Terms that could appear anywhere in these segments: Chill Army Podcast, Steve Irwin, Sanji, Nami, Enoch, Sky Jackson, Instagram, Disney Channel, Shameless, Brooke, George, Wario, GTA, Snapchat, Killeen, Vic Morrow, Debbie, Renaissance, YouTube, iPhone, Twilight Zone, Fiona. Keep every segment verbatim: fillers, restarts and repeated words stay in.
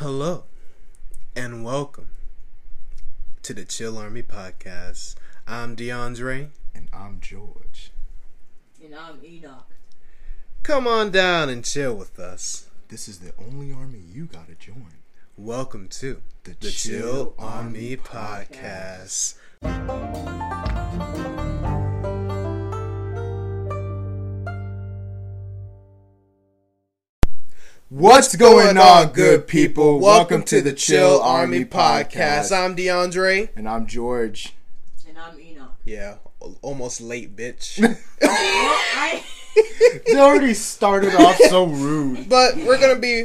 Hello, and welcome to the Chill Army Podcast. I'm Deondre. And I'm George. And I'm Enoch. Come on down and chill with us. This is the only army you gotta join. Welcome to the, the Chill, Chill Army, Army Podcast. Podcast. What's going on, good people? Welcome to the Chill Army Podcast. I'm Deondre. And I'm George. And I'm Enoch. Yeah, almost late, bitch. They already started off so rude. But we're going to be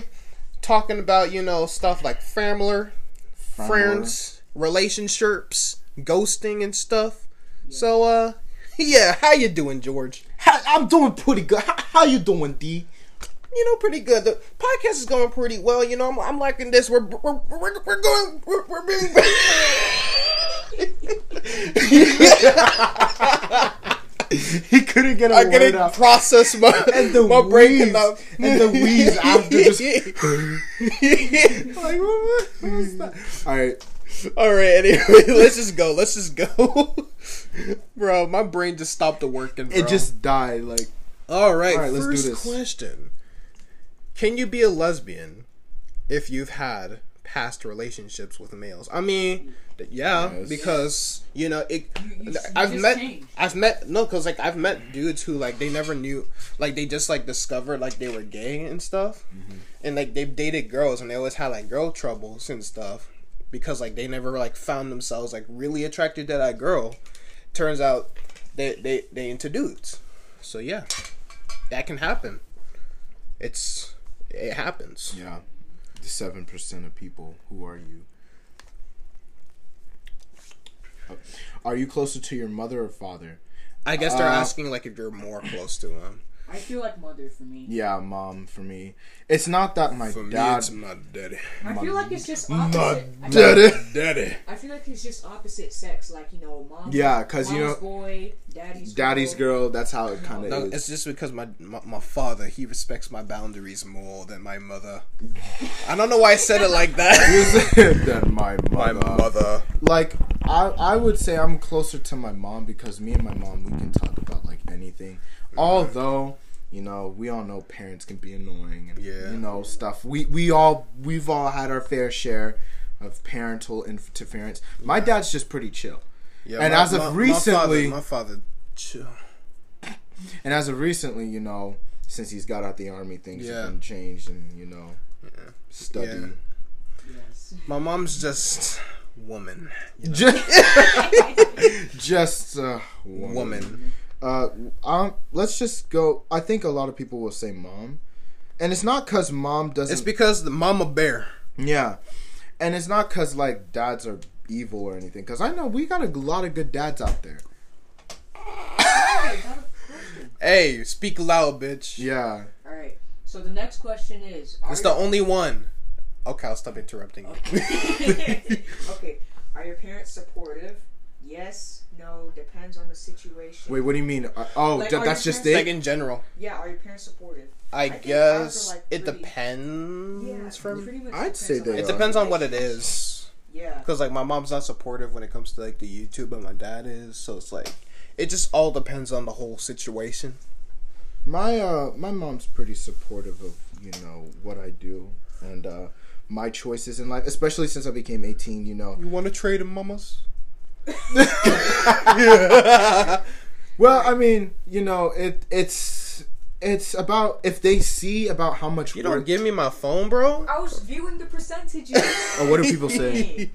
talking about, you know, stuff like family, friends, relationships, ghosting and stuff. Yeah. So, uh, yeah, how you doing, George? How, I'm doing pretty good. How, how you doing, D? You know, pretty good. The podcast is going pretty well. You know, I'm, I'm liking this. We're we're we're, we're going. We're, we're being. He couldn't get a I word couldn't out. Process my and the my breaking up and the wheeze after. Just like what, what was that? All right, all right. Anyway, let's just go. Let's just go, bro. My brain just stopped working. Bro. It just died. Like all right. All right, let's first do this. Question. Can you be a lesbian if you've had past relationships with males? I mean, yeah, yes. Because you know, it. You, you I've met, changed. I've met no, cause like I've met dudes who like they never knew, like they just like discovered like they were gay and stuff, mm-hmm. and like they've dated girls and they always had like girl troubles and stuff because like they never like found themselves like really attracted to that girl. Turns out they they they into dudes, so yeah, that can happen. It's. It happens. Yeah. The seven percent of people, who are you? Oh. Are you closer to your mother or father? I guess they're uh, asking, like, if you're more close to him. I feel like mother for me. Yeah, mom for me. It's not that my for dad... me, it's my daddy. I feel like it's just opposite. My daddy. daddy. I feel like it's just opposite sex. Like, you know, mom, yeah, cause, mom's you know, boy, daddy's, daddy's girl. girl. That's how it kind of no, is. It's just because my, my my father, he respects my boundaries more than my mother. I don't know why I said it like that. Than my mother. My mother. Like, I, I would say I'm closer to my mom because me and my mom, we can talk about, like, anything. Although, you know, we all know parents can be annoying and yeah. you know stuff. We we all we've all had our fair share of parental interference. Yeah. My dad's just pretty chill. Yeah, and my, as of my, recently, my father, my father chill. And as of recently, you know, since he's got out the army, things yeah. have been changed and you know, yeah. study. Yeah. Yes. My mom's just woman. You know? Just just uh, woman. woman. Uh, um, let's just go. I think a lot of people will say mom, and it's not cause mom doesn't. It's because the mama bear. Yeah, and it's not cause like dads are evil or anything. Cause I know we got a lot of good dads out there. Hey, speak loud, bitch. Yeah. All right. So the next question is. It's the only one. Okay, I'll stop interrupting you. Okay. Okay. Are your parents supportive? Yes, no, depends on the situation. Wait, what do you mean? Uh, oh, like, d- that's just it? Like in general. Yeah, are your parents supportive? I, I guess like it pretty, depends. Yeah, for me. I'd depends say that. It depends on what it is. Yeah. Because, like, my mom's not supportive when it comes to, like, the YouTube, but my dad is. So it's like, it just all depends on the whole situation. My, uh, my mom's pretty supportive of, you know, what I do. And, uh, my choices in life, especially since I became eighteen, you know. You want to trade in mamas? Well, I mean, you know, it it's it's about if they see about how much you work. Don't give me my phone, bro. I was viewing the percentages. Oh, what do people say?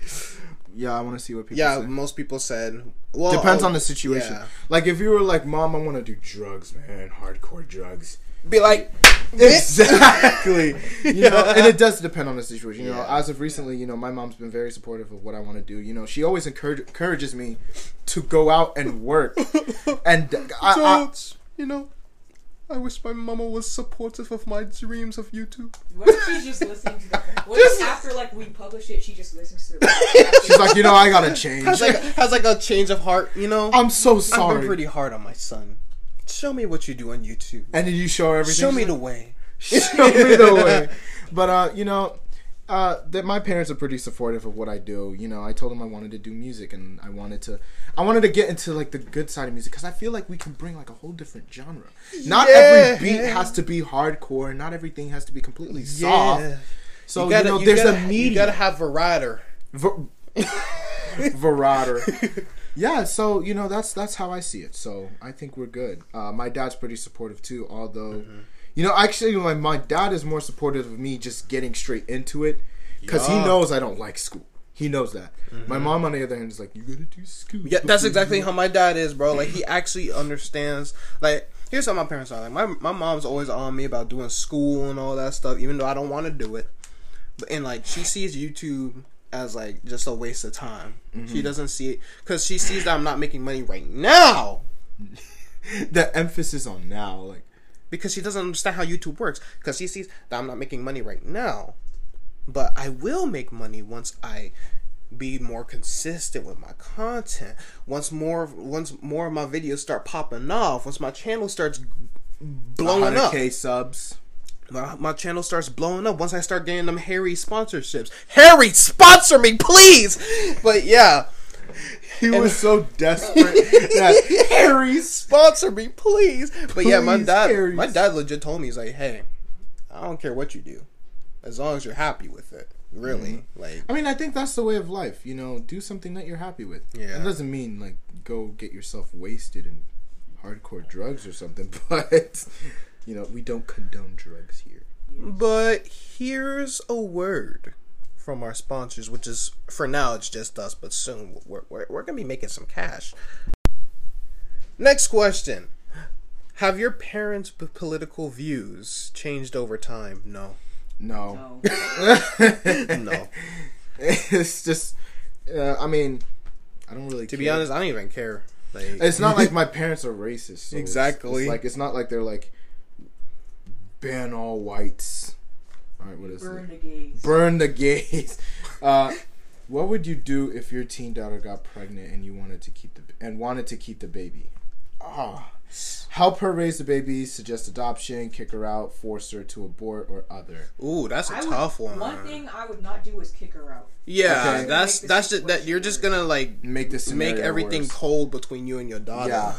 Yeah, I want to see what people. Yeah, say. Most people said. Well, depends oh, on the situation. Yeah. Like if you were like, "Mom, I want to do drugs, man, hardcore drugs." Be like, exactly. You know, and it does depend on the situation. You know, yeah. As of recently, you know, my mom's been very supportive of what I want to do. You know, she always encourage, encourages me to go out and work. And I, so, I, you know, I wish my mama was supportive of my dreams of YouTube. What if she's just listening to the? What if after like we publish it, she just listens to the? She's like, you know, I gotta change. Has like, has like a change of heart. You know, I'm so sorry. I've been pretty hard on my son. Show me what you do on YouTube. And then you show everything. Show me the way. Show me the way. But, uh, you know, Uh, that my parents are pretty supportive of what I do. You know, I told them I wanted to do music, and I wanted to, I wanted to get into like the good side of music, because I feel like we can bring like a whole different genre. Not yeah. every beat has to be hardcore. Not everything has to be completely soft. Yeah. So you, gotta, you know, you there's gotta, a medium. You gotta have variety. Ver- variety. Yeah. So you know, that's that's how I see it. So I think we're good. Uh, my dad's pretty supportive too, although. Mm-hmm. You know, actually, my, my dad is more supportive of me just getting straight into it, because yeah. he knows I don't like school. He knows that. Mm-hmm. My mom, on the other hand, is like, you gotta do school. Yeah, that's exactly how my dad is, bro. Like, he actually understands. Like, here's how my parents are. Like, my, my mom's always on me about doing school and all that stuff, even though I don't want to do it. But, and, like, she sees YouTube as, like, just a waste of time. Mm-hmm. She doesn't see it, because she sees that I'm not making money right now. The emphasis on now, like. Because she doesn't understand how YouTube works. Because she sees that I'm not making money right now. But I will make money once I be more consistent with my content. Once more once more of my videos start popping off. Once my channel starts blowing up. one hundred K subs. My, my channel starts blowing up. Once I start getting them Harry sponsorships. Harry, sponsor me, please! But yeah. He was so desperate that Harry sponsor me, please. But please, yeah, my dad, Harry's. my dad legit told me, he's like, "Hey, I don't care what you do, as long as you're happy with it." Really, mm-hmm. like, I mean, I think that's the way of life. You know, do something that you're happy with. Yeah, it doesn't mean like go get yourself wasted and hardcore drugs or something. But you know, we don't condone drugs here. But here's a word from our sponsors, which is, for now, it's just us, but soon we're, we're, we're going to be making some cash. Next question. Have your parents' political views changed over time? No. No. No. no. It's just, uh, I mean, I don't really to care. To be honest, I don't even care. Like, it's not like my parents are racist. So exactly. It's, it's, like, it's not like they're like, ban all whites. All right, what is Burn it? Burn the gays. Burn the gays. Uh, what would you do if your teen daughter got pregnant and you wanted to keep the and wanted to keep the baby? Ah, oh. Help her raise the baby, suggest adoption, kick her out, force her to abort, or other. Ooh, that's a I tough would, one. One thing I would not do is kick her out. Yeah, okay. that's that's just, that you're just gonna like make this make everything worse. Cold between you and your daughter. Yeah.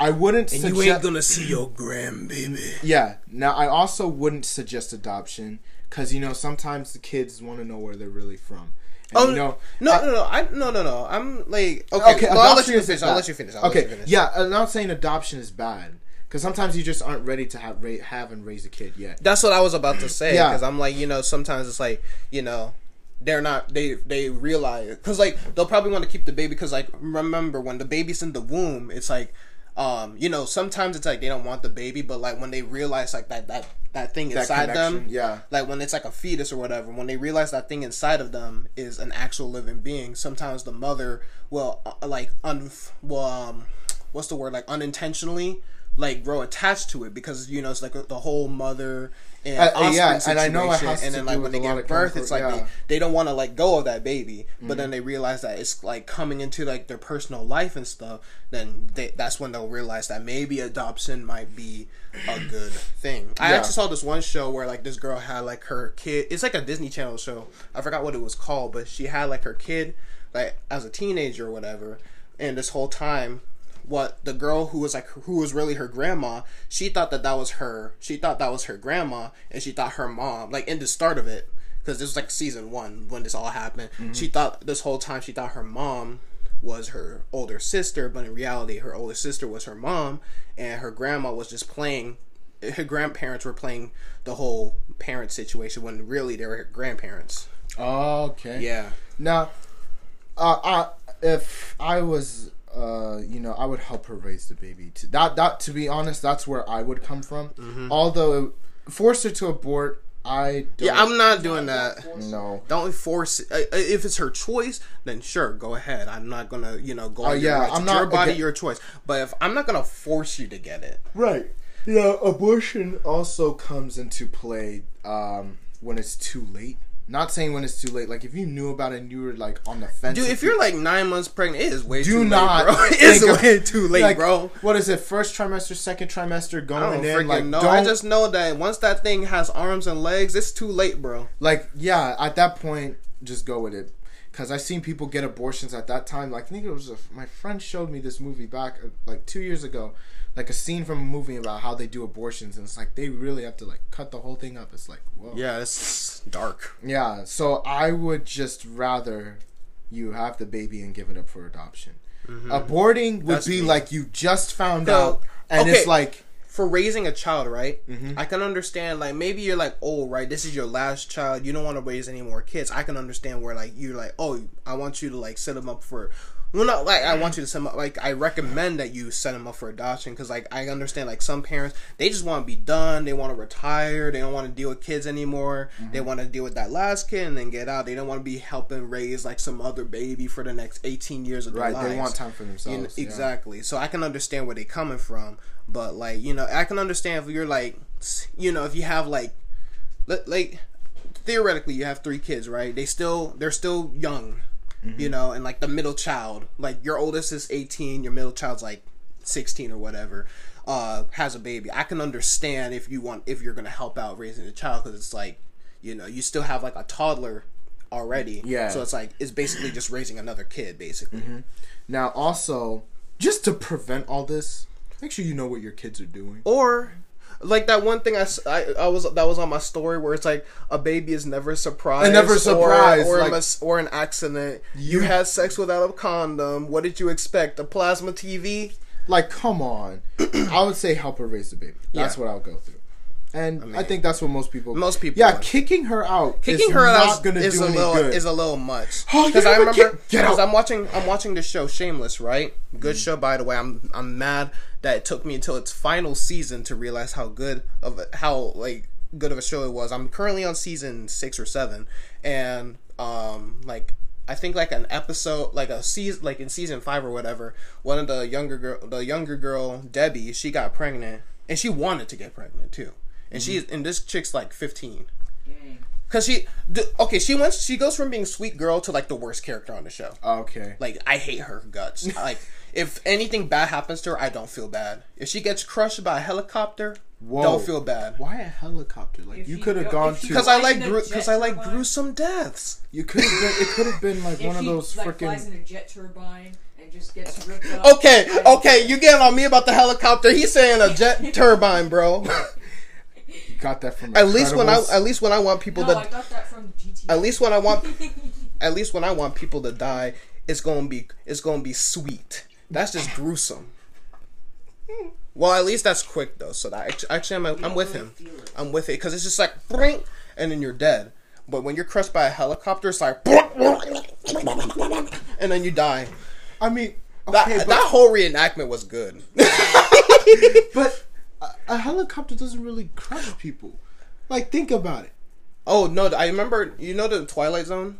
I wouldn't. And suggest- you ain't gonna see your grandbaby. Yeah. Now I also wouldn't suggest adoption. Cause you know sometimes the kids want to know where they're really from. And, oh you know, no, I, no, no, I, no, no, no. I'm like okay. okay well, I'll let you finish. I'll let you finish. I'll okay. Let you finish. Yeah, I'm not saying adoption is bad. Cause sometimes you just aren't ready to have have and raise a kid yet. That's what I was about to say. Yeah. Cause I'm like you know sometimes it's like you know they're not they they realize cause like they'll probably want to keep the baby cause like remember when the baby's in the womb it's like um you know sometimes it's like they don't want the baby but like when they realize like that that. That thing that inside connection. them, yeah. Like when it's like a fetus or whatever, when they realize that thing inside of them is an actual living being, sometimes the mother will, uh, like, un, will, um, what's the word, like unintentionally, like grow attached to it because you know it's like the whole mother and uh, offspring yeah, situation. And I know it has and then to like do when they give birth, comfort, it's like yeah. they, they don't want to like go of that baby, but mm-hmm. then they realize that it's like coming into like their personal life and stuff. Then they, that's when they'll realize that maybe adoption might be a good thing. I yeah. actually saw this one show where like this girl had like her kid. It's like a Disney Channel show. I forgot what it was called, but she had like her kid like as a teenager or whatever, and this whole time. What the girl who was like who was really her grandma she thought that that was her she thought that was her grandma and she thought her mom like in the start of it because this was like season one when this all happened mm-hmm. she thought this whole time she thought her mom was her older sister but in reality her older sister was her mom and her grandma was just playing her grandparents were playing the whole parent situation when really they were her grandparents. Oh, okay. Yeah. Now uh, I, if I was Uh, you know, I would help her raise the baby. To, that, that, to be honest, that's where I would come from. Mm-hmm. Although, force her to abort, I don't... Yeah, I'm not doing that. No. Don't force it. If it's her choice, then sure, go ahead. I'm not going to, you know, go... Oh, yeah, I'm not... Your body, your choice. But if I'm not going to force you to get it. Right. You know, abortion also comes into play um, when it's too late. Not saying when it's too late. Like, if you knew about it and you were, like, on the fence. Dude, if you're, like, nine months pregnant, it is way too late, bro. It is way too late, bro. What is it? First trimester, second trimester, going in. Like, no, I just know that once that thing has arms and legs, it's too late, bro. Like, yeah, at that point, just go with it. Because I've seen people get abortions at that time. Like, I think it was a, my friend showed me this movie back, like, two years ago. Like, a scene from a movie about how they do abortions. And it's like, they really have to, like, cut the whole thing up. It's like, whoa. Yeah, it's dark. Yeah, so I would just rather you have the baby and give it up for adoption. Mm-hmm. Aborting would That's be me. Like you just found so, out. And okay. It's like... For raising a child, right? Mm-hmm. I can understand, like, maybe you're like, oh, right, this is your last child. You don't want to raise any more kids. I can understand where, like, you're like, oh, I want you to, like, set them up for... Well, not like I want you to set them up. Like, I recommend that you set them up for adoption because, like, I understand, like, some parents, they just want to be done. They want to retire. They don't want to deal with kids anymore. Mm-hmm. They want to deal with that last kid and then get out. They don't want to be helping raise, like, some other baby for the next eighteen years of their lives. Right, they want time for themselves. You know, exactly. Yeah. So I can understand where they're coming from. But, like, you know, I can understand if you're, like, you know, if you have, like, like, theoretically, you have three kids, right? They still, they're still young. Mm-hmm. You know, and like the middle child, like your oldest is eighteen, your middle child's like sixteen or whatever, uh, has a baby. I can understand if you want, if you're gonna help out raising the child, because it's like, you know, you still have like a toddler already. Yeah. So it's like it's basically just raising another kid, basically. Mm-hmm. Now, also, just to prevent all this, make sure you know what your kids are doing. Or. Like that one thing I, I, I was that was on my story where it's like a baby is never surprised, and never surprised, or or, like, a, or an accident. You, you had sex without a condom. What did you expect? A plasma T V? Like, come on. I would say help her raise the baby. That's yeah. what I'll go through, and I, mean, I think that's what most people. Most people. Yeah, want. kicking her out. Kicking is her not out gonna is do a any little good. Is a little much. Oh, because I remember because I'm watching I'm watching this show Shameless, right? Good mm. show, by the way. I'm I'm mad. That it took me until its final season to realize how good of a, how like good of a show it was. I'm currently on season six or seven, and um, like I think like an episode, like a season, like in season five or whatever, one of the younger girl, the younger girl Debbie, she got pregnant, and she wanted to get pregnant too, and mm-hmm. she's and this chick's like fifteen. Dang. Cause she, okay, she went. She goes from being sweet girl to like the worst character on the show. Okay, like I hate her guts. Like if anything bad happens to her, I don't feel bad. If she gets crushed by a helicopter, Whoa. don't feel bad. Why a helicopter? Like if you could have gone to because I like because I like gruesome deaths. You could it could have been like if one of those like, freaking flies in a jet turbine. Just gets ripped up. Okay, okay, you getting on me about the helicopter? He's saying a jet turbine, bro. Got that from at least when I at least when I want people no, to I got that from G T A. At least when I want at least when I want people to die, it's gonna be it's gonna be sweet. That's just gruesome. Well, at least that's quick though. So that actually I'm I'm with him. I'm with it because it's just like bring and then you're dead. But when you're crushed by a helicopter, it's like and then you die. I mean, okay, that that whole reenactment was good, but. A helicopter doesn't really crush people. Like, think about it. Oh no! I remember. You know the Twilight Zone.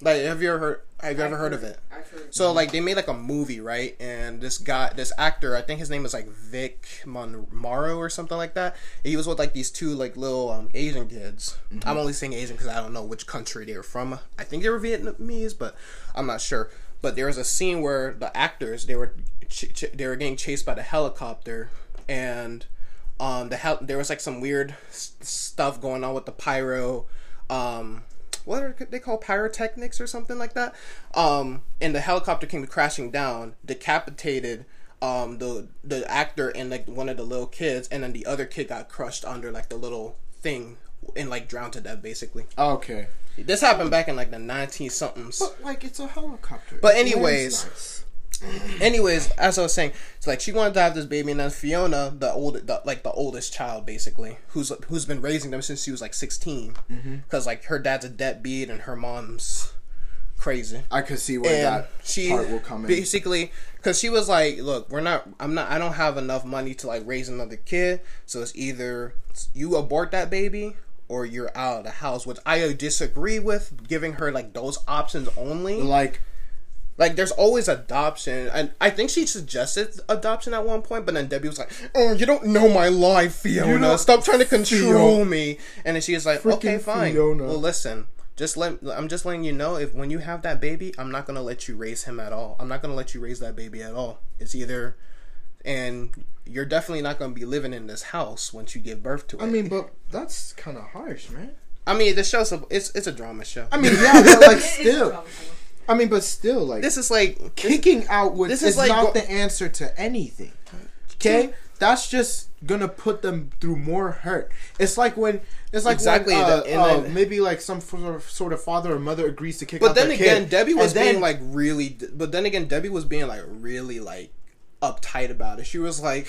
Like, have you ever heard? Have you I've ever heard, heard of it? I've heard so, like, they made like a movie, right? And this guy, this actor, I think his name was like Vic Morrow or something like that. He was with like these two like little um, Asian kids. Mm-hmm. I'm only saying Asian because I don't know which country they were from. I think they were Vietnamese, but I'm not sure. But there was a scene where the actors they were ch- ch- they were getting chased by the helicopter and. Um, the hel- there was like some weird s- stuff going on with the pyro, um, what are they called, pyrotechnics or something like that. Um, and the helicopter came crashing down, decapitated um, the the actor and like one of the little kids, and then the other kid got crushed under like the little thing and like drowned to death basically. Okay. This happened back in like the nineteen somethings. But like it's a helicopter. But anyways. Anyways, as I was saying, it's like she wanted to have this baby, and then Fiona, the old, the, like the oldest child, basically, who's who's been raising them since she was like sixteen, because mm-hmm. like her dad's a deadbeat and her mom's crazy. I could see where and that she, part will come in. Basically, because she was like, "Look, we're not. I'm not. I don't have enough money to like raise another kid. So it's either you abort that baby." Or you're out of the house, which I disagree with. Giving her like those options only, like. Like, there's always adoption. And I think she suggested adoption at one point, but then Debbie was like, oh, you don't know my life, Fiona. Stop trying to control Fiona. me. And then she was like, freaking okay, fine. Fiona. Well, listen, Just let I'm just letting you know, if when you have that baby, I'm not gonna let you raise him at all. I'm not gonna let you raise that baby at all. It's either, and you're definitely not gonna be living in this house once you give birth to it. I mean, but that's kind of harsh, man. I mean, the show's a, it's it's a drama show. I mean, yeah, but like still. I mean, but still, like this is like kicking out with this is like, not the answer to anything. Okay, that's just gonna put them through more hurt. It's like when it's like exactly when, uh, the, uh, then, maybe like some sort of father or mother agrees to kick but out then their again, kid. Debbie was and being then, like really. But then again, Debbie was being like really like uptight about it. She was like,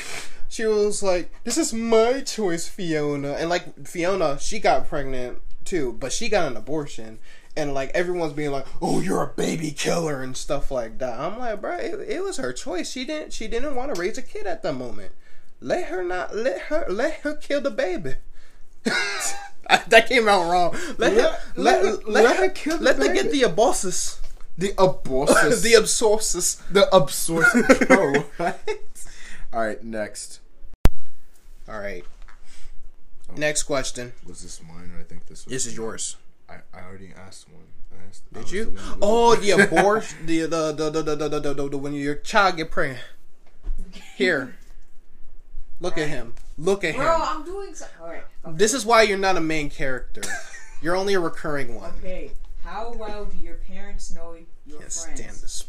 she was like, this is my choice, Fiona. And like Fiona, she got pregnant too, but she got an abortion. And, like, everyone's being like, oh, you're a baby killer and stuff like that. I'm like, bro, it, it was her choice. She didn't she didn't want to raise a kid at the moment. Let her not, let her, let her kill the baby. That came out wrong. Let, let, her, let, let, let, let her kill the let baby. Let her get the aborsis. The aborsis. The absorsis. The absorsis. Bro, right? All right, next. All right. Oh, next question. Was this mine? I think this was This is mine. yours. I, I already asked one. I asked, Did I you? The oh, the abortion, the the the, the the the the the the when your child get pregnant. Here, look right. at him. Look at Bro, him. Bro, I'm doing something. All right. Okay. This is why you're not a main character. You're only a recurring one. Okay. How well do your parents know your Can't friends? Stand this.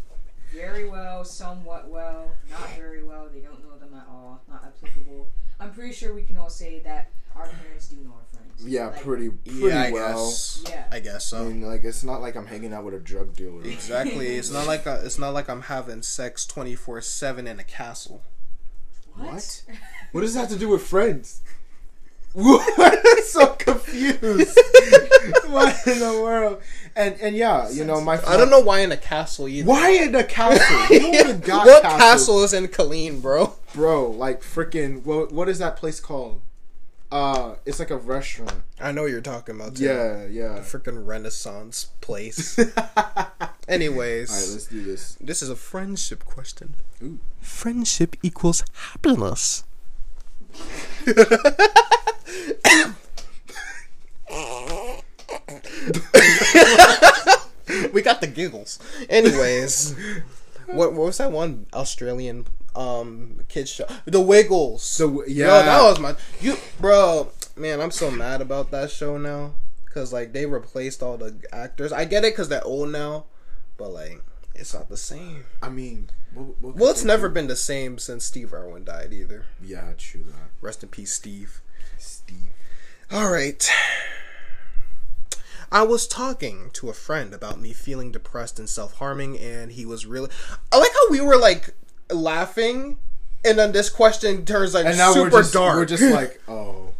Very well, somewhat well, not very well. They don't know them at all. Not applicable. I'm pretty sure we can all say that our parents do know our friends. Yeah, like, pretty, pretty yeah, I well. Guess. Yeah, I guess so. I mean, like, it's not like I'm hanging out with a drug dealer. Exactly. It's not like a, it's not like I'm having sex twenty-four seven in a castle. What? What, what does that have to do with friends? What? So confused. What in the world? And and yeah, you know my. Friend, I don't know why in a castle either. Why in a castle? You yeah. got what castle. castle is in Killeen, bro? Bro, like freaking what? What is that place called? Uh, it's like a restaurant. I know what you're talking about too. Yeah, yeah. The freaking Renaissance place. Anyways. Alright, let's do this. This is a friendship question. Ooh. Friendship equals happiness. We got the giggles. Anyways. What, what was that one Australian um kids show? The Wiggles. So yeah, yo, that was my you bro. Man, I'm so mad about that show now because like they replaced all the actors. I get it because they're old now, but like it's not the same. I mean, what, what well, it's never do? been the same since Steve Irwin died either. Yeah, true that. Rest in peace, Steve. Steve. All right. I was talking to a friend about me feeling depressed and self-harming, and he was really. I like how we were like laughing, and then this question turns like and now super we're just, dark. We're just like, oh,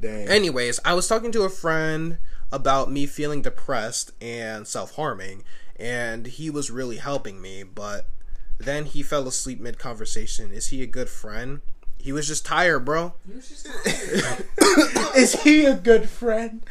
dang. Anyways, I was talking to a friend about me feeling depressed and self-harming, and he was really helping me, but then he fell asleep mid-conversation. Is he a good friend? He was just tired, bro. He was just tired. Is he a good friend?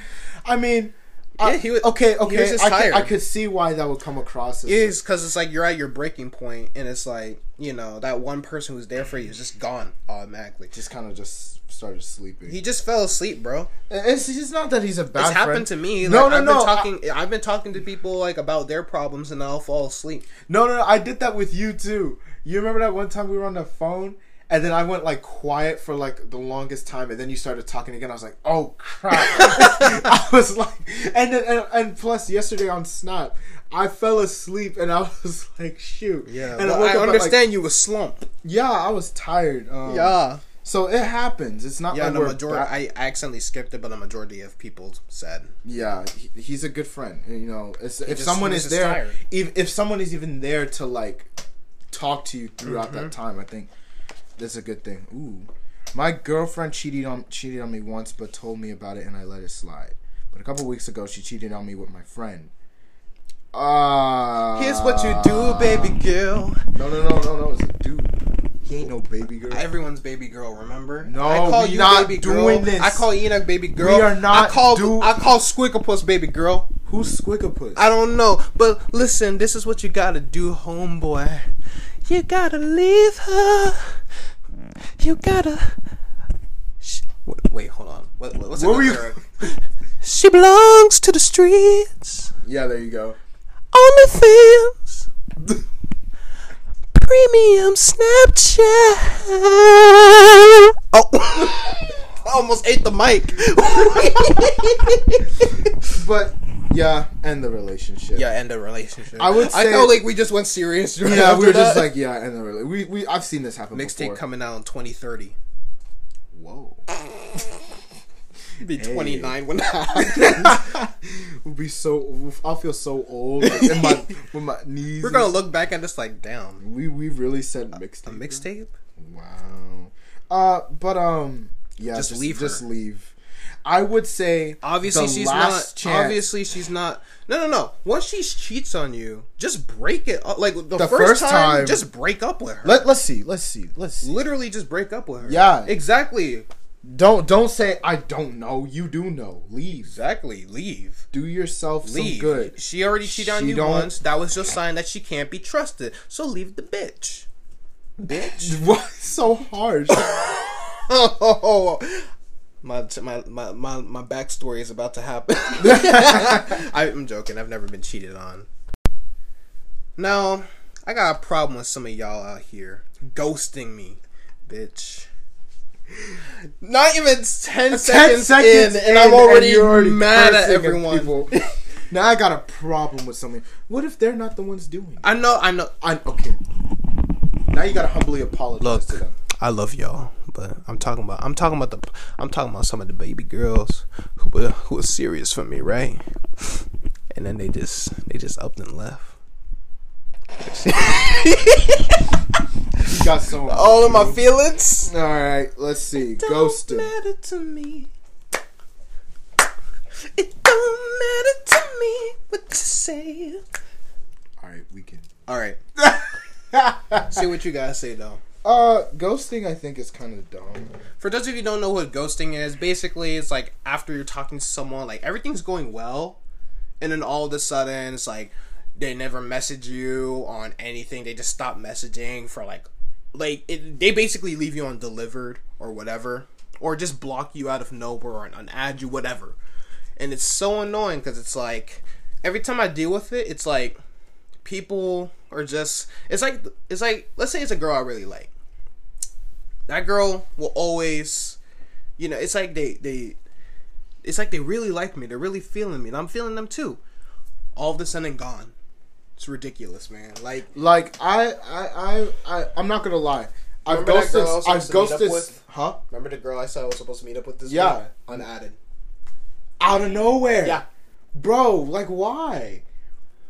I mean. Yeah, he was, okay, okay. He was just I, tired. Could, I could see why that would come across. As it's because like, it's like you're at your breaking point, and it's like you know that one person who's there for you is just gone automatically. Just kind of just started sleeping. He just fell asleep, bro. It's, it's not that he's a bad. It's friend. happened to me. No, like, no, I've no. Been talking, I, I've been talking to people like about their problems, and I'll fall asleep. No, no, no. I did that with you too. You remember that one time we were on the phone. And then I went, like, quiet for, like, the longest time. And then you started talking again. I was like, oh, crap. I was like... And then and, and plus, yesterday on Snap, I fell asleep. And I was like, shoot. Yeah, and well, I, I understand like, you were slumped. Yeah, I was tired. Um, yeah. So it happens. It's not yeah, like no, we're... Majority, back- I accidentally skipped it, but a majority of people said... Yeah, he, he's a good friend. You know, it's, if just, someone is there... If, if someone is even there to, like, talk to you throughout mm-hmm. that time, I think... That's a good thing. Ooh, my girlfriend cheated on cheated on me once, but told me about it, and I let it slide. But a couple weeks ago, she cheated on me with my friend. Ah, uh, here's what you do, baby girl. No, no, no, no, no. It's a dude. He ain't no baby girl. Everyone's baby girl. Remember? No, I call we you not baby doing girl. this. I call Enoch baby girl. We are not. I call do- I call Squigglepuss baby girl. Who's Squigglepuss? I don't know. But listen, this is what you gotta do, homeboy. You gotta leave her. You gotta sh- Wait, wait hold on. What, what's what were you? She belongs to the streets. Yeah, there you go. OnlyFans. Premium Snapchat. Oh. I almost ate the mic. But yeah, end the relationship. Yeah, end the relationship. I would. Say I know, like we just went serious. Right yeah, we were that. just like, yeah, end the relationship. We, we, I've seen this happen. Mixtape coming out in twenty thirty. Whoa. Be hey. twenty-nine when that happens. We'll be so. I'll feel so old. Like, in my, with my knees. We're gonna look back at this like, damn. We we really said mixtape. A mixtape. Wow. Uh, but um. Yeah, just, just leave. Her. Just leave. I would say obviously the she's last not. Chance. Obviously she's not. No, no, no. Once she cheats on you, just break it. Up. Like the, the first, first time, time, just break up with her. Let, let's see. Let's see. Let's see. Literally just break up with her. Yeah, exactly. Don't don't say I don't know. You do know. Leave. Exactly. Leave. Do yourself leave. some good. She already cheated on she you don't... once. That was your sign that she can't be trusted. So leave the bitch. Bitch. What? So harsh. Oh, oh, oh. My, my my my my backstory is about to happen. I, I'm joking. I've never been cheated on. Now, I got a problem with some of y'all out here ghosting me, bitch. Not even ten, ten seconds, seconds in, in, and I'm already, and already mad at everyone. At now I got a problem with something. What if they're not the ones doing it? I know. I know. I okay. Now you gotta humbly apologize Look. to them. I love y'all, but I'm talking about I'm talking about the I'm talking about some of the baby girls who were who were serious for me, right? And then they just they just upped and left. You got so all of my feelings. All right, let's see. It don't Ghosted. Matter to me. It don't matter to me what you say. All right, we can. All right. See what you guys say though. Uh, ghosting, I think, is kind of dumb. For those of you who don't know what ghosting is, basically, it's like after you're talking to someone, like, everything's going well, and then all of a sudden, it's like, they never message you on anything. They just stop messaging for, like, like it, they basically leave you on delivered or whatever, or just block you out of nowhere or unadd you, whatever. And it's so annoying because it's like, every time I deal with it, it's like, people are just, it's like, it's like, let's say it's a girl I really like. That girl will always, you know, it's like they, they, it's like they really like me. They're really feeling me. And I'm feeling them too. All of a sudden gone. It's ridiculous, man. Like, like I, I, I, I I'm not going to lie. I've ghosted, I've ghosted, huh? Remember the girl I said I was supposed to meet up with this yeah. girl? Unadded. Out of nowhere. Yeah. Bro, like why?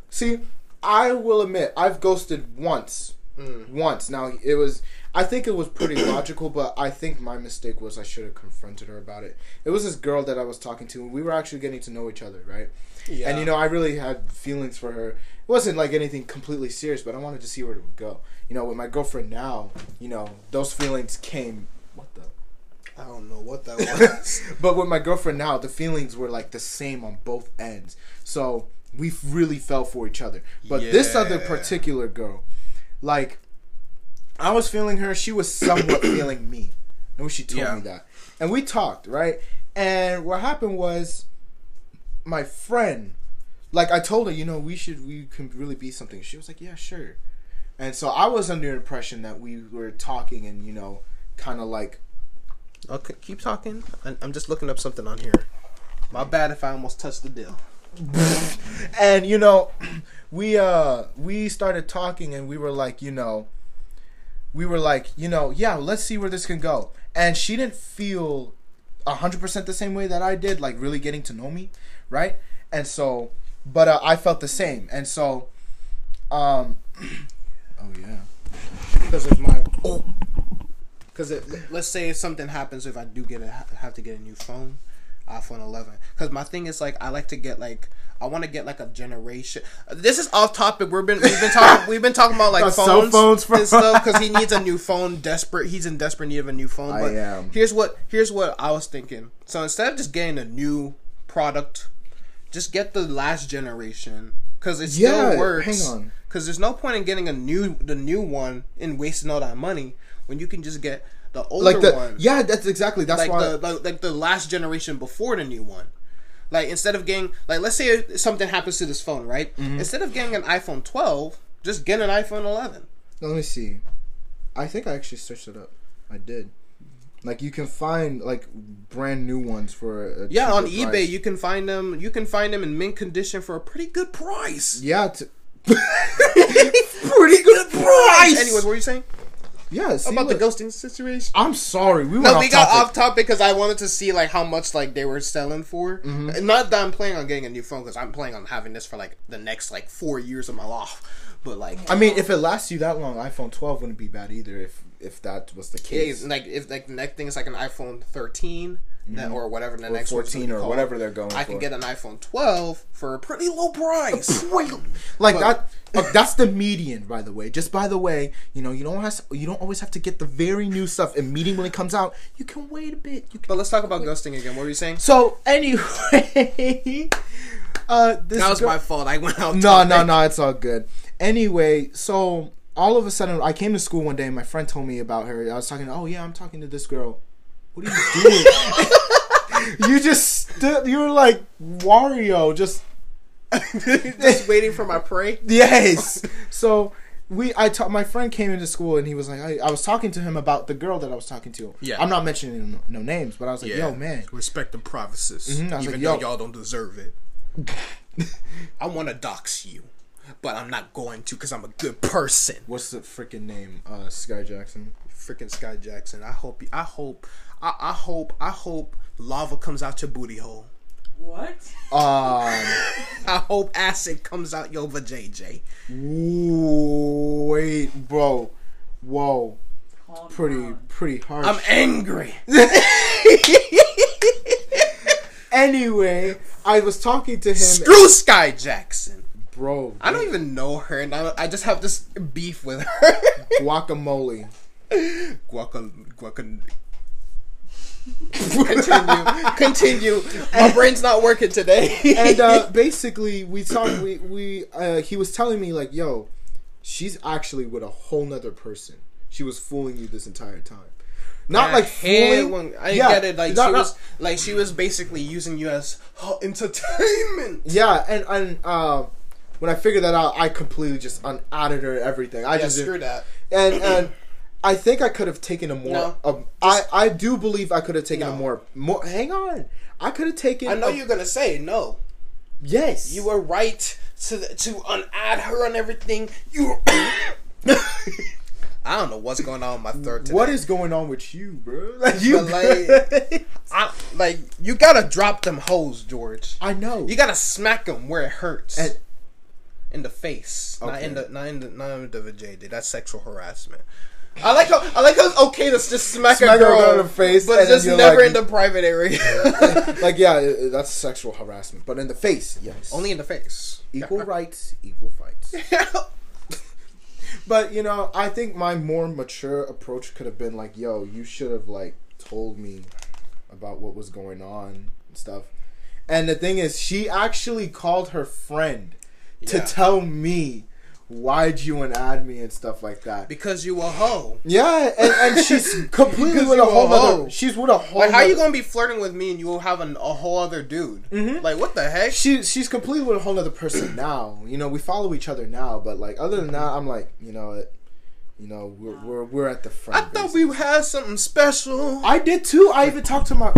See, I will admit, I've ghosted once. Mm. Once. Now, it was... I think it was pretty logical, but I think my mistake was I should have confronted her about it. It was this girl that I was talking to, and we were actually getting to know each other, right? Yeah. And, you know, I really had feelings for her. It wasn't, like, anything completely serious, but I wanted to see where it would go. You know, with my girlfriend now, you know, those feelings came... What the... I don't know what that was. But with my girlfriend now, the feelings were, like, the same on both ends. So... we really fell for each other. But yeah. This other particular girl, like, I was feeling her. She was somewhat feeling me. And she told yeah. me that. And we talked, right? And what happened was my friend, like, I told her, you know, we should, we can really be something. She was like, yeah, sure. And so I was under the impression that we were talking and, you know, kind of like. Okay, keep talking. I'm just looking up something on here. My bad if I almost touched the deal. And you know, we uh we started talking and we were like, you know, we were like, you know, yeah, let's see where this can go. And she didn't feel a hundred percent the same way that I did, like really getting to know me, right? And so, but uh, I felt the same. And so, um, oh yeah, because of my oh, because let's say something happens if I do get a, have to get a new phone. iPhone eleven, because my thing is like I like to get like I want to get like a generation. This is off topic. We've been we've been talking we've been talking about like phones, phones for- and stuff because he needs a new phone. Desperate, he's in desperate need of a new phone. But I am. Here's what here's what I was thinking. So instead of just getting a new product, just get the last generation because it still yeah, works. Hang on, because there's no point in getting a new the new one and wasting all that money when you can just get the older like the, one. Yeah, that's exactly that's like why the, like, like the last generation before the new one. Like instead of getting like let's say something happens to this phone, right? Mm-hmm. Instead of getting an iPhone twelve, just get an iPhone eleven. Let me see. I think I actually searched it up. I did. Like you can find like brand new ones for a yeah on price. eBay. You can find them. You can find them in mint condition for a pretty good price. Yeah, t- pretty good price. Anyways, what were you saying? Yes, yeah, about what? The ghosting situation. I'm sorry, we were no, off we got topic. off topic because I wanted to see like how much like they were selling for. Mm-hmm. Not that I'm planning on getting a new phone because I'm planning on having this for like the next like four years of my life. But like, I mean, if it lasts you that long, iPhone twelve wouldn't be bad either. If if that was the case, yeah, like if like the next thing is like an iPhone thirteen mm-hmm. that, or whatever the or next fourteen or called, whatever they're going, I for. can get an iPhone twelve for a pretty low price. Like but, that, uh, that's the median, by the way. Just by the way, you know, you don't have to, you don't always have to get the very new stuff immediately when it comes out. You can wait a bit. You can but let's talk about wait. ghosting again. What were you saying? So anyway, uh, this that was girl, my fault. I went out. No, no, no. It's all good. Anyway, so all of a sudden, I came to school one day and my friend told me about her. I was talking, oh yeah, I'm talking to this girl. What are you doing? you just, stood, you were like Wario, just. just waiting for my prey? Yes. So, we, I ta- my friend came into school and he was like, I, I was talking to him about the girl that I was talking to. Yeah. I'm not mentioning no, no names, but I was like, yeah. yo, man. Respect the privacies. Mm-hmm. Even like, though y'all don't deserve it. I want to dox you. But I'm not going to because I'm a good person. What's the freaking name? Uh, Sky Jackson. Freaking Sky Jackson. I hope. I hope. I, I hope. I hope lava comes out your booty hole. What? Um. I hope acid comes out your vajayjay. Ooh, wait, bro. Whoa. Calm pretty, down. pretty harsh. I'm angry. Anyway, I was talking to him. Screw and- Sky Jackson. Bro, I don't even know her, and I, I just have this beef with her. Guacamole, guaca, guaca. continue, continue. My brain's not working today. And uh, basically, we talked. We we uh, he was telling me like, yo, she's actually with a whole nother person. She was fooling you this entire time. Not I like fooling. When, I yeah, get it. Like not, she not, was, like she was basically using you as oh, entertainment. Yeah, and and. Uh, When I figured that out, I completely just unaudited everything. I yeah, just screwed that. And and I think I could have taken a more. No, um, just, I I do believe I could have taken no. a more, more. Hang on, I could have taken. I know a, you're gonna say no. Yes, you were right to the, to unadd her on everything. You. Were, I don't know what's going on with my third today. What is going on with you, bro? Like you, like, I, like you gotta drop them hoes, George. I know. You gotta smack them where it hurts. And, In the face, okay. not in the, not in the, not in the vajayjay. That's sexual harassment. I like how, I like how it's okay to just smack, smack a girl in the face, but just never like, in the private area. Like yeah, that's sexual harassment, but in the face, yes. Only in the face. Equal yeah. rights, equal fights. But you know, I think my more mature approach could have been like, "Yo, you should have like told me about what was going on and stuff." And the thing is, she actually called her friend. Yeah. To tell me why'd you unadd me and stuff like that. Because you a hoe. Yeah, and, and she's completely with a whole other. She's with a whole. Like, how other, you gonna be flirting with me and you will have an, a whole other dude? Mm-hmm. Like, what the heck? She she's completely with a whole other person now. You know, we follow each other now, but like other than that, I'm like, you know, it, you know, we're we're we're at the front. I thought basically. we had something special. I did too. I even talked to my.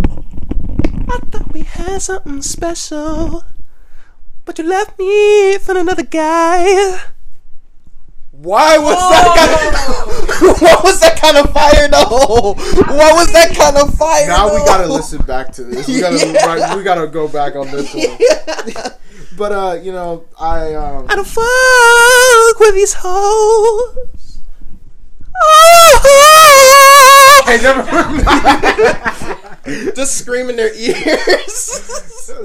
I thought we had something special. But you left me for another guy. Why was oh. that kind of... What was that kind of fire, though? What was that kind of fire, Now though? we gotta listen back to this. We gotta, yeah. we gotta go back on this one. Yeah. But, uh, you know, I... Um, I don't fuck with these hoes. Oh. I never heard just scream in their ears.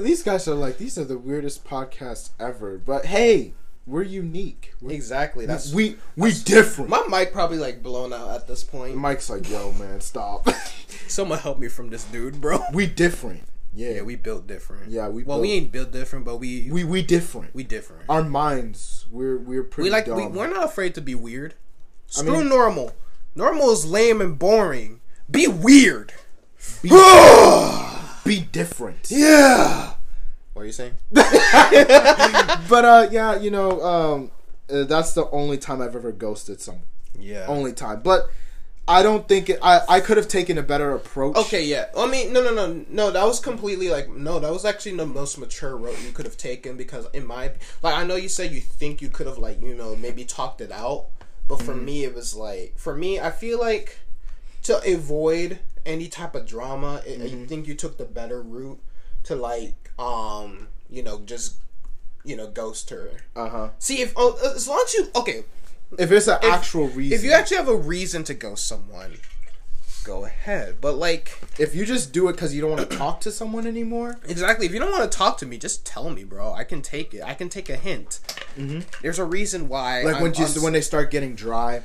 These guys are like, these are the weirdest podcasts ever. But hey, we're unique. We're, exactly. That's we we that's, different. My mic probably like blown out at this point. Mike's like, yo, man, stop. Someone help me from this dude, bro. We different. Yeah, yeah we built different. Yeah, we. Well, built, we ain't built different, but we we we different. We different. Our minds, we're we're pretty. We like dumb. We, we're not afraid to be weird. Screw I mean, normal. Normal is lame and boring. Be weird. Be, be different. Yeah. What are you saying? But uh, yeah, you know, um, that's the only time I've ever ghosted someone. Yeah. Only time, but. I don't think it, I I could have taken a better approach. Okay, yeah. I mean, no, no, no, no. That was completely like no. That was actually the most mature route you could have taken because in my like I know you said you think you could have like you know maybe talked it out, but for mm. me it was like for me I feel like to avoid any type of drama, it, mm-hmm. I think you took the better route to like um you know just you know ghost her. Uh huh. See if oh, as long as you okay. If it's an if, actual reason. If you actually have a reason to ghost someone, go ahead. But, like... If you just do it because you don't want to talk to someone anymore... Exactly. If you don't want to talk to me, just tell me, bro. I can take it. I can take a hint. Mm-hmm. There's a reason why... Like, I'm when you, when they start getting dry...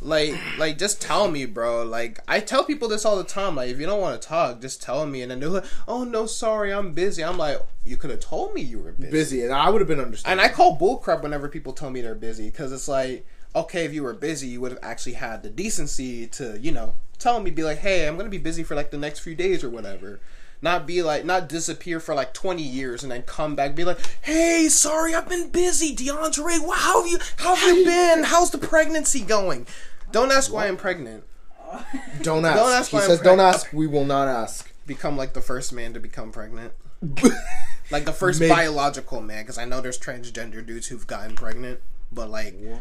Like, like, just tell me, bro. Like, I tell people this all the time. Like, if you don't want to talk, just tell me. And then they're like, oh, no, sorry, I'm busy. I'm like, you could have told me you were busy. Busy, and I would have been understanding. And I call bullcrap whenever people tell me they're busy. Because it's like... Okay, if you were busy, you would have actually had the decency to, you know, tell me, be like, hey, I'm going to be busy for, like, the next few days or whatever. Not be like, not disappear for, like, twenty years and then come back, be like, hey, sorry, I've been busy, Deondre, how have you, how have you been? How's the pregnancy going? Don't ask why I'm pregnant. Don't ask. Don't ask why he I'm says, pregnant. Don't ask, we will not ask. Become, like, the first man to become pregnant. Like, the first Maybe. biological man, because I know there's transgender dudes who've gotten pregnant, but, like... What?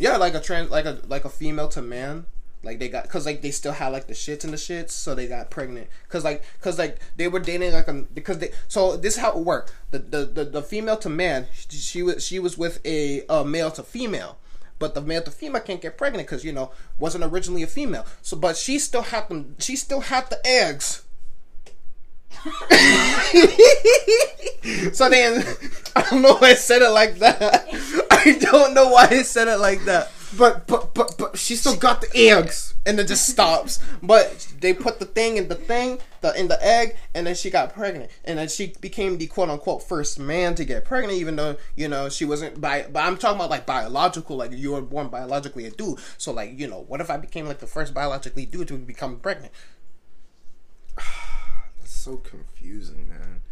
Yeah, like a trans, like a like a female to man, like they got, cause like they still had like the shits and the shits, so they got pregnant, cause like, cause like they were dating like a, because they, so this is how it worked. The the the, the female to man, she, she was she was with a, a male to female, but the male to female can't get pregnant, cause you know wasn't originally a female. So, but she still had them, she still had the eggs. So then, I don't know why I said it like that. I don't know why I said it like that. But but but but she still got the eggs, and it just stops. But they put the thing in the thing, the in the egg, and then she got pregnant, and then she became the quote unquote first man to get pregnant, even though you know she wasn't bi. But I'm talking about like biological, like you were born biologically a dude. So like you know, what if I became like the first biologically dude to become pregnant? So confusing, man.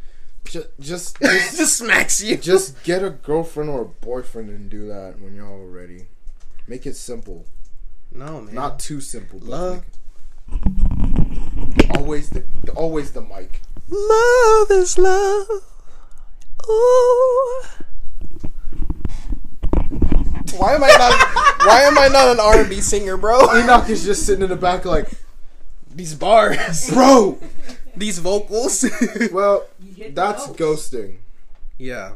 Just, just, just, just smacks you. Just get a girlfriend or a boyfriend and do that when y'all are ready. Make it simple. No, man. Not too simple. But love. It... Always the, always the mic. Love is love. Ooh. Why am I not? Why am I not an R and B singer, bro? Enoch is just sitting in the back, like these bars, bro. These vocals. Well, that's notes. Ghosting. Yeah.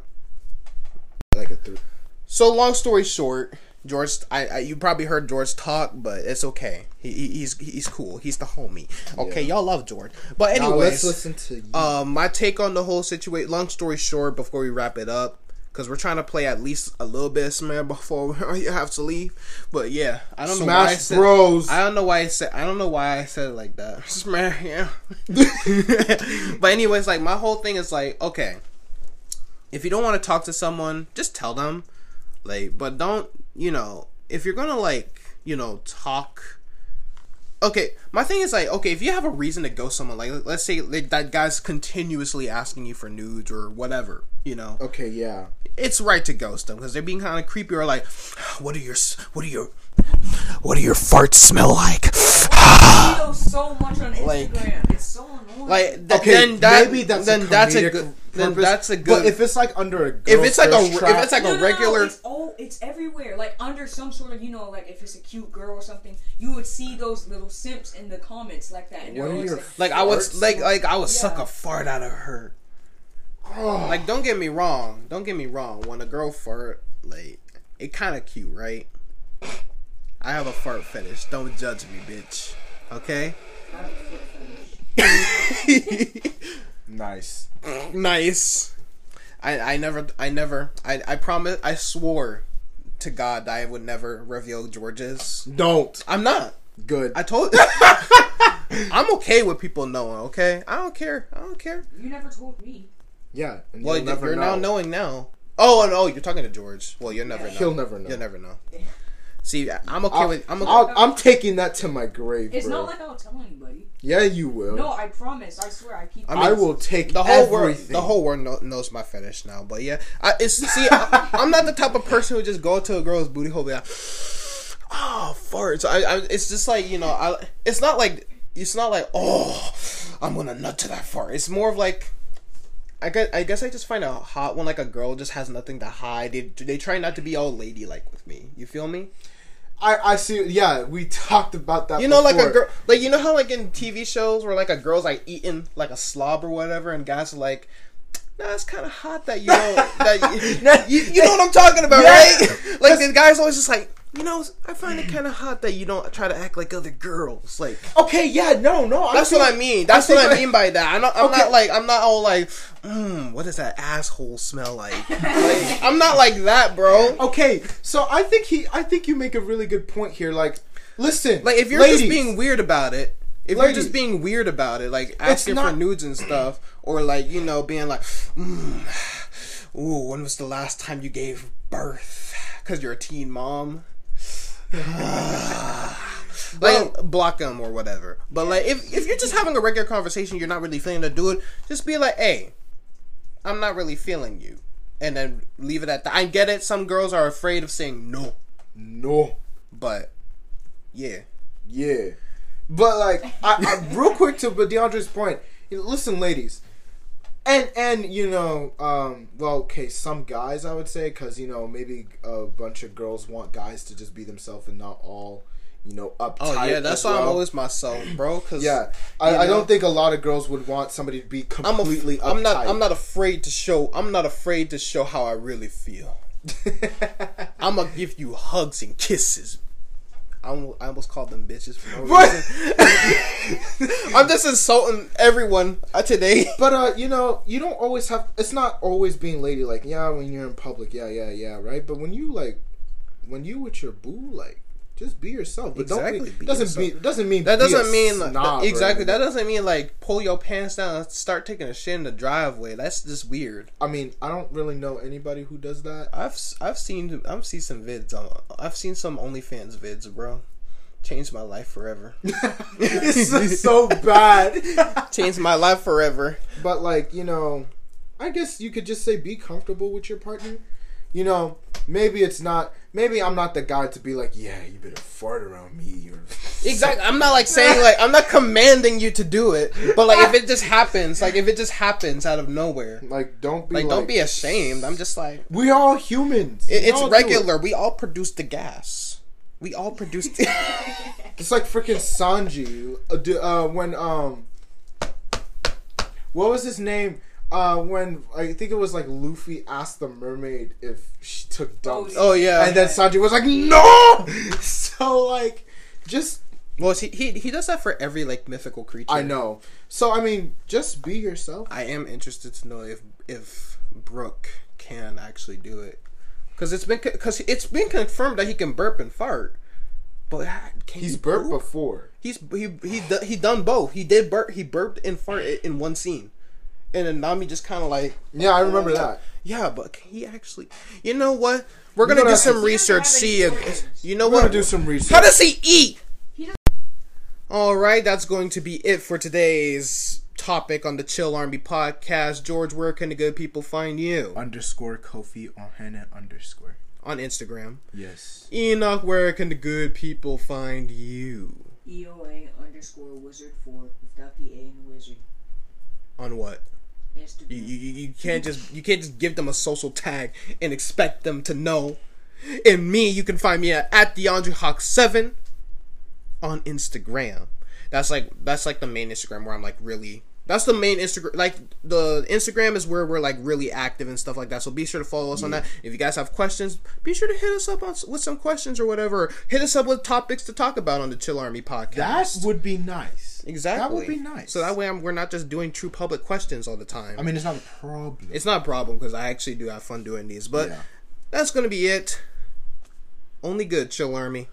Like a three. So long story short, George, I, I you probably heard George talk, but it's okay. He, he's he's cool. He's the homie. Okay, yeah. Y'all love George. But anyways, now let's listen to you. Um, my take on the whole situation. Long story short, before we wrap it up, because we're trying to play at least a little bit of Smash before you have to leave. But yeah, I don't know Smash why I said, Bros. I don't know why I said. I don't know why I said it like that. Smash, yeah. But anyways, like my whole thing is like, okay, if you don't want to talk to someone, just tell them. Like, but don't you know if you're gonna like you know talk. Okay, my thing is like, okay, if you have a reason to ghost someone, like let's say like, that guy's continuously asking you for nudes or whatever, you know. Okay, yeah. It's right to ghost them because they're being kind of creepy or like, what are your, what are your, what do your farts smell like? I feel so much on Instagram. Like, it's so annoying. Like th- okay, then that, maybe that's then a that's a good then that's a good. But if it's like under a if it's like a track, if it's like no, a regular, no, no, it's all it's everywhere. Like under some sort of you know like if it's a cute girl or something, you would see those little simps in the comments like that. And what are your like, like I would like like I would yeah. suck a fart out of her. Oh. Like don't get me wrong, don't get me wrong. When a girl fart, like it kind of cute, right? I have a fart fetish. Don't judge me, bitch. Okay? I have a fart fetish. Nice. Nice. I, I never, I never, I, I promise, I swore to God that I would never reveal George's. Don't. I'm not. Good. I told I'm okay with people knowing, okay? I don't care. I don't care. You never told me. Yeah. And well, never you're know. now knowing now. Oh, and oh, you're talking to George. Well, you'll never yeah. know. He'll never know. You'll never know. Yeah. See, I'm okay I'll, with. I'm okay. I'll, I'm taking that to my grave. It's bro. Not like I'll tell anybody. Yeah, you will. No, I promise. I swear. I keep. I, mean, I will take the whole everything. World. The whole world knows my fetish now. But yeah, I, it's see. I, I'm not the type of person who just go to a girl's booty hole. Like, oh, farts. I, I. It's just like you know. I. It's not like. It's not like. Oh, I'm gonna nut to that fart. It's more of like. I guess, I guess I just find a hot when like a girl just has nothing to hide. They they try not to be all ladylike with me. You feel me? I, I see. Yeah, we talked about that. You know, before. Like a girl, like you know how like in T V shows where like a girl's like eating like a slob or whatever, and guys are like, nah, it's kind of hot that you know that you, you, you know what I'm talking about, yeah. Right? Like the guy's always just like. You know, I find it kind of hot that you don't try to act like other girls. Like, okay, yeah, no, no, I that's think, what I mean. That's I what I mean by that. I'm not, I'm okay. not like, I'm not all like, mmm, what does that asshole smell like? Like? I'm not like that, bro. Okay, so I think he, I think you make a really good point here. Like, listen, like if you're ladies, just being weird about it, if ladies, you're just being weird about it, like asking not, for nudes and stuff, or like you know, being like, mmm, ooh, when was the last time you gave birth? Because you're a teen mom. Like bro. Block them or whatever. But like if, if you're just having a regular conversation, you're not really feeling to do it, just be like, hey, I'm not really feeling you, and then leave it at that. I get it, some girls are afraid of saying no. No. But yeah. Yeah. But like I, I, real quick to Deondre's point, listen ladies, And, and you know, um, well, okay, some guys, I would say, because, you know, maybe a bunch of girls want guys to just be themselves and not all, you know, uptight. Oh, yeah, that's why well. I'm always myself, bro. Cause, yeah, I, I don't think a lot of girls would want somebody to be completely I'm a, I'm uptight. Not, I'm not afraid to show, I'm not afraid to show how I really feel. I'm going to give you hugs and kisses, I almost called them bitches for no reason. I'm just insulting everyone today. But, uh, you know, you don't always have... It's not always being ladylike. Yeah, when you're in public. Yeah, yeah, yeah, right? But when you, like... When you with your boo, like... Just be yourself. But exactly. Don't be... be doesn't, yourself. Mean, doesn't mean... That doesn't mean... Snob, exactly. Right? That doesn't mean, like, pull your pants down and start taking a shit in the driveway. That's just weird. I mean, I don't really know anybody who does that. I've I've seen... I've seen some vids. On, I've seen some OnlyFans vids, bro. Changed my life forever. This is so bad. Changed my life forever. But, like, you know... I guess you could just say be comfortable with your partner. You know... Maybe it's not... Maybe I'm not the guy to be like, yeah, you better fart around me. Or exactly. I'm not like saying like I'm not commanding you to do it, but like if it just happens, like if it just happens out of nowhere, like don't be like, like don't be ashamed. I'm just like we all humans. It, we it's all regular. It. We all produce the gas. We all produce. The It's like freaking Sanji uh, when um, what was his name? Uh, when I think it was like Luffy asked the mermaid if she took dumps. Oh yeah, and then Sanji was like, "No." So like, just well, he he he does that for every like mythical creature. I know. So I mean, just be yourself. I am interested to know if if Brooke can actually do it, because it's been because it's been confirmed that he can burp and fart. But can he's he burped burp? before. He's he he he done both. He did burp. He burped and farted in one scene. And then Nami just kind of like... Yeah, I remember that. Yeah, but can he actually... You know what? We're going to do some research, see if... You know what? We're going to do some research. How does he eat? All right, that's going to be it for today's topic on the Chill Army Podcast. George, where can the good people find you? Underscore Kofi on Hannah underscore. On Instagram. Yes. Enoch, where can the good people find you? E O A underscore wizard four without the A and wizard. On what? You, you, you can't just you can't just give them a social tag and expect them to know. And me, you can find me at, at Deondre Hawk seven on Instagram. That's like that's like the main Instagram where I'm like really. That's the main Instagram. Like the Instagram is where we're like really active and stuff like that. So be sure to follow us yeah. on that. If you guys have questions, be sure to hit us up on, with some questions or whatever. Hit us up with topics to talk about on the Chill Army Podcast. That would be nice. Exactly. That would be nice. So that way I'm, we're not just doing true public questions all the time. I mean, it's not a problem. It's not a problem because I actually do have fun doing these. But yeah. That's going to be it. Only good, Chill Army.